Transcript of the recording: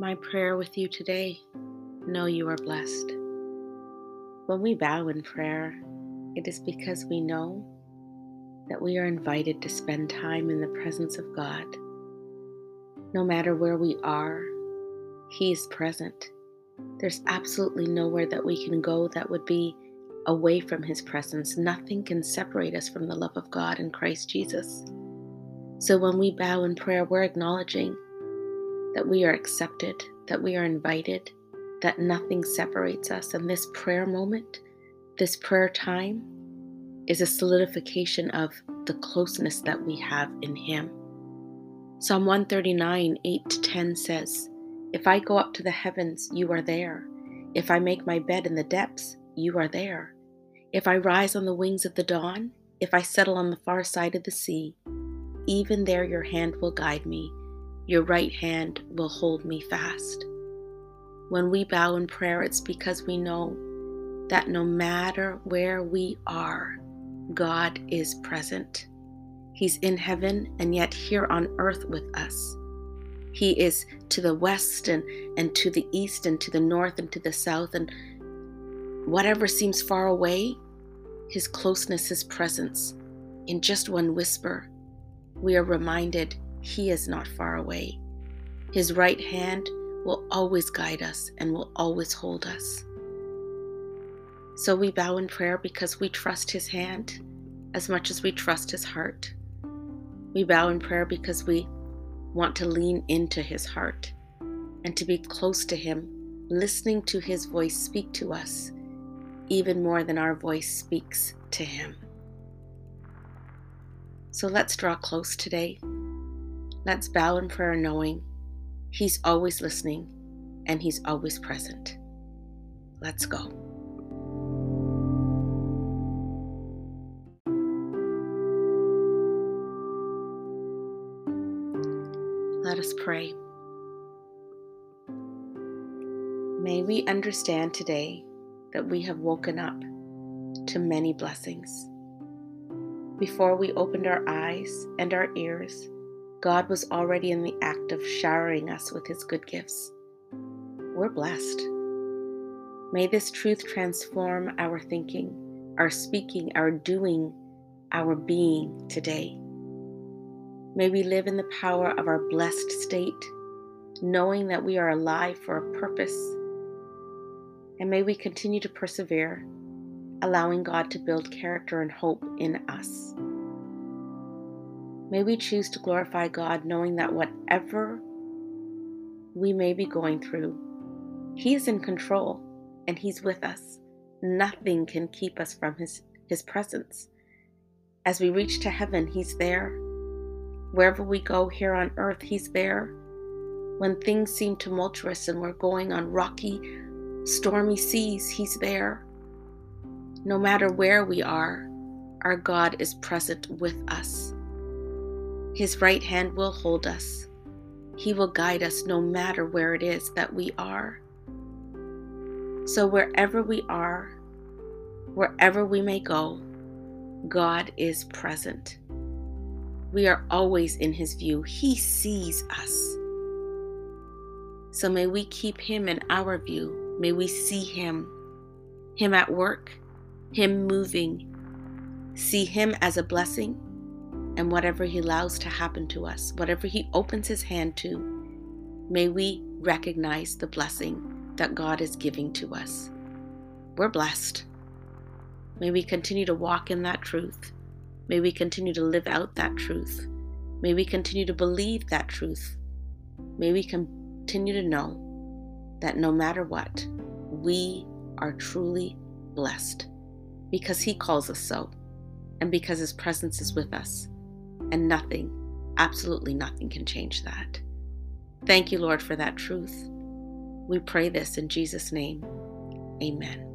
my prayer with you today. Know you are blessed. When we bow in prayer, it is because we know that we are invited to spend time in the presence of God. No matter where we are, He is present. There's absolutely nowhere that we can go that would be away from His presence. Nothing can separate us from the love of God in Christ Jesus. So when we bow in prayer, we're acknowledging that we are accepted, that we are invited, that nothing separates us. And this prayer moment, this prayer time, is a solidification of the closeness that we have in Him. Psalm 139, 8-10 says, "If I go up to the heavens, you are there. If I make my bed in the depths, you are there. If I rise on the wings of the dawn, if I settle on the far side of the sea, even there your hand will guide me. Your right hand will hold me fast." When we bow in prayer, it's because we know that no matter where we are, God is present. He's in heaven and yet here on earth with us. He is to the west and to the east and to the north and to the south, and whatever seems far away, His closeness, His presence, in just one whisper, we are reminded He is not far away. His right hand will always guide us and will always hold us. So we bow in prayer because we trust His hand as much as we trust His heart. We bow in prayer because we want to lean into His heart and to be close to Him, listening to His voice speak to us even more than our voice speaks to Him. So let's draw close today. Let's bow in prayer knowing He's always listening and He's always present. Let's go. Let us pray. May we understand today that we have woken up to many blessings. Before we opened our eyes and our ears, God was already in the act of showering us with His good gifts. We're blessed. May this truth transform our thinking, our speaking, our doing, our being today. May we live in the power of our blessed state, knowing that we are alive for a purpose. And may we continue to persevere, allowing God to build character and hope in us. May we choose to glorify God, knowing that whatever we may be going through, He is in control and He's with us. Nothing can keep us from His presence. As we reach to heaven, He's there. Wherever we go here on earth, He's there. When things seem tumultuous and we're going on rocky, stormy seas, He's there. No matter where we are, our God is present with us. His right hand will hold us. He will guide us no matter where it is that we are. So wherever we are, wherever we may go, God is present. We are always in His view. He sees us. So may we keep Him in our view. May we see Him at work, Him moving. See Him as a blessing, and whatever He allows to happen to us, whatever He opens His hand to, may we recognize the blessing that God is giving to us. We're blessed. May we continue to walk in that truth. May we continue to live out that truth. May we continue to believe that truth. May we continue to know that no matter what, we are truly blessed because He calls us so and because His presence is with us, and nothing, absolutely nothing can change that. Thank you, Lord, for that truth. We pray this in Jesus' name. Amen.